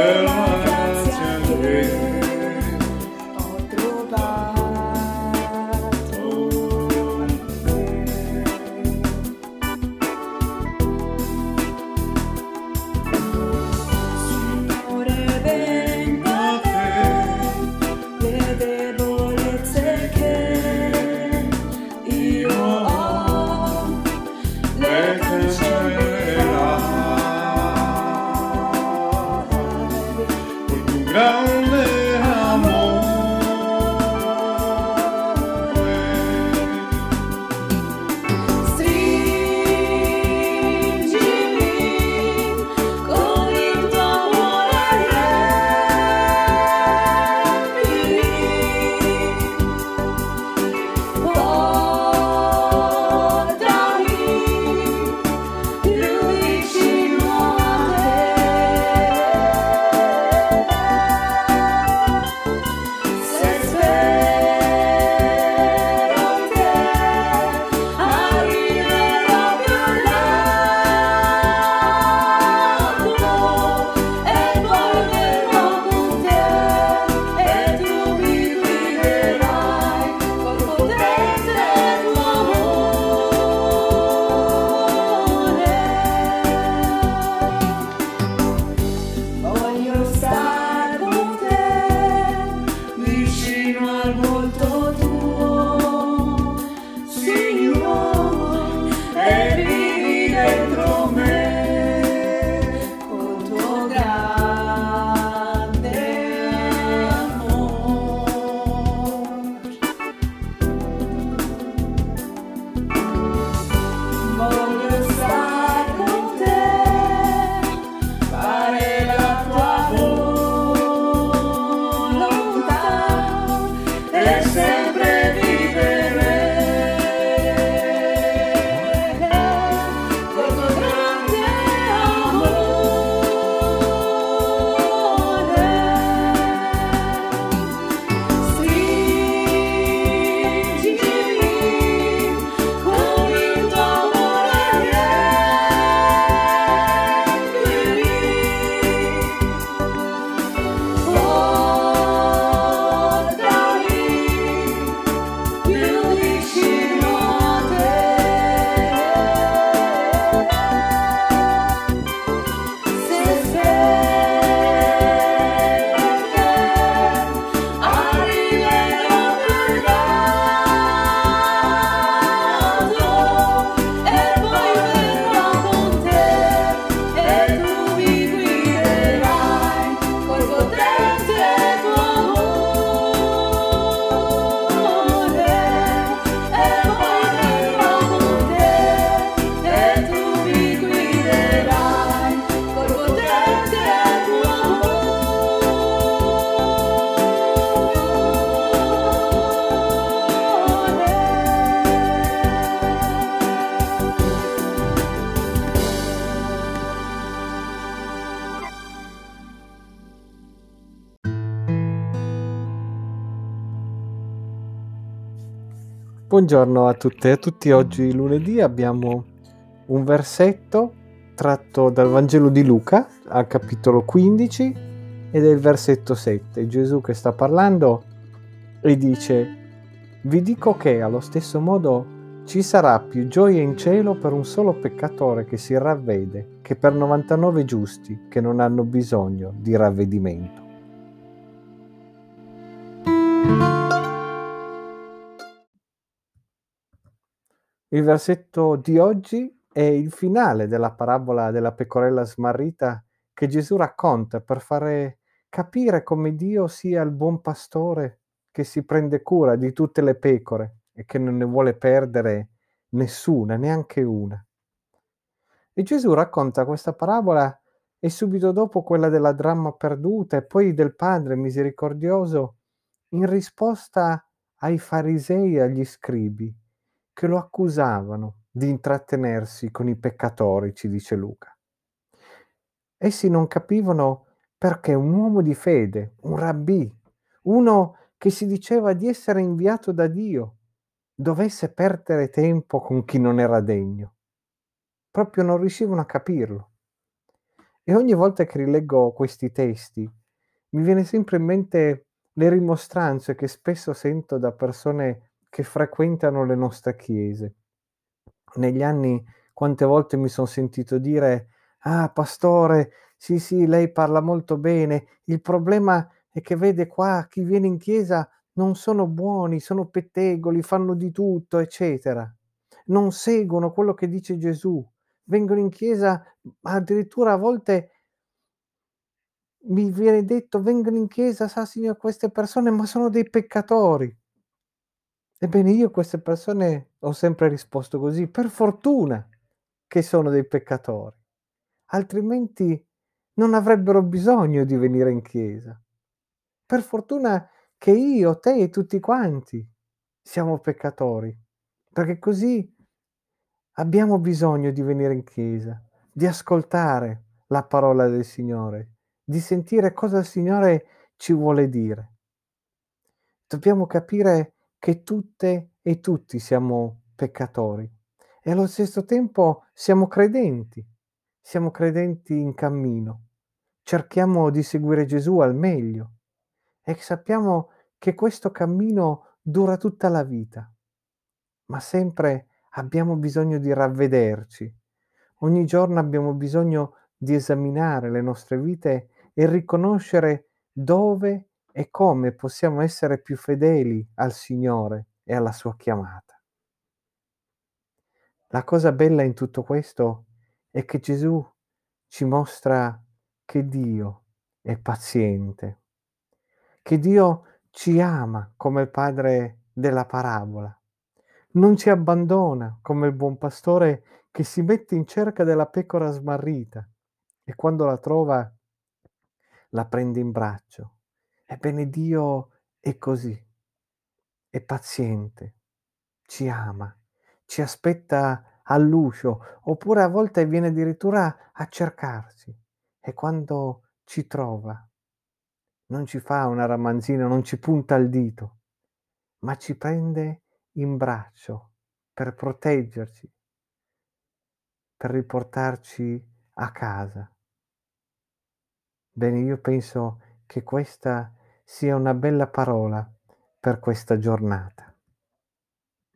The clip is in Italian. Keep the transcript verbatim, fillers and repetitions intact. per la grazia che ho trovato in te. Signore, venga a te le debolezze che io ho, le cancellerai. Grande amore, stringimi con il tuo amore, riempimi, portami più vicino a te. Buongiorno a tutte e a tutti. Oggi lunedì abbiamo un versetto tratto dal Vangelo di Luca al capitolo quindici ed è il versetto sette. Gesù che sta parlando e dice: vi dico che allo stesso modo ci sarà più gioia in cielo per un solo peccatore che si ravvede che per novantanove giusti che non hanno bisogno di ravvedimento. Il versetto di oggi è il finale della parabola della pecorella smarrita che Gesù racconta per fare capire come Dio sia il buon pastore che si prende cura di tutte le pecore e che non ne vuole perdere nessuna, neanche una. E Gesù racconta questa parabola e subito dopo quella della dramma perduta e poi del Padre misericordioso in risposta ai farisei e agli scribi che lo accusavano di intrattenersi con i peccatori, ci dice Luca. Essi non capivano perché un uomo di fede, un rabbì, uno che si diceva di essere inviato da Dio, dovesse perdere tempo con chi non era degno. Proprio non riuscivano a capirlo. E ogni volta che rileggo questi testi mi viene sempre in mente le rimostranze che spesso sento da persone che frequentano le nostre chiese. Negli anni quante volte mi sono sentito dire: ah, pastore, sì sì, lei parla molto bene, il problema è che vede qua chi viene in chiesa non sono buoni, sono pettegoli, fanno di tutto, eccetera, non seguono quello che dice Gesù, vengono in chiesa, addirittura a volte mi viene detto, vengono in chiesa, sa Signore, queste persone, ma sono dei peccatori. Ebbene, io queste persone ho sempre risposto così: per fortuna che sono dei peccatori, altrimenti non avrebbero bisogno di venire in chiesa. Per fortuna che io, te e tutti quanti siamo peccatori, perché così abbiamo bisogno di venire in chiesa, di ascoltare la parola del Signore, di sentire cosa il Signore ci vuole dire. Dobbiamo capire che tutte e tutti siamo peccatori e allo stesso tempo siamo credenti, siamo credenti in cammino. Cerchiamo di seguire Gesù al meglio e sappiamo che questo cammino dura tutta la vita, ma sempre abbiamo bisogno di ravvederci. Ogni giorno abbiamo bisogno di esaminare le nostre vite e riconoscere dove e come possiamo essere più fedeli al Signore e alla sua chiamata. La cosa bella in tutto questo è che Gesù ci mostra che Dio è paziente, che Dio ci ama come il padre della parabola, non ci abbandona come il buon pastore che si mette in cerca della pecora smarrita e quando la trova la prende in braccio. Ebbene, Dio è così, è paziente, ci ama, ci aspetta all'uscio, oppure a volte viene addirittura a cercarci e quando ci trova non ci fa una ramanzina, non ci punta il dito, ma ci prende in braccio per proteggerci, per riportarci a casa. Bene, io penso che questa sia una bella parola per questa giornata.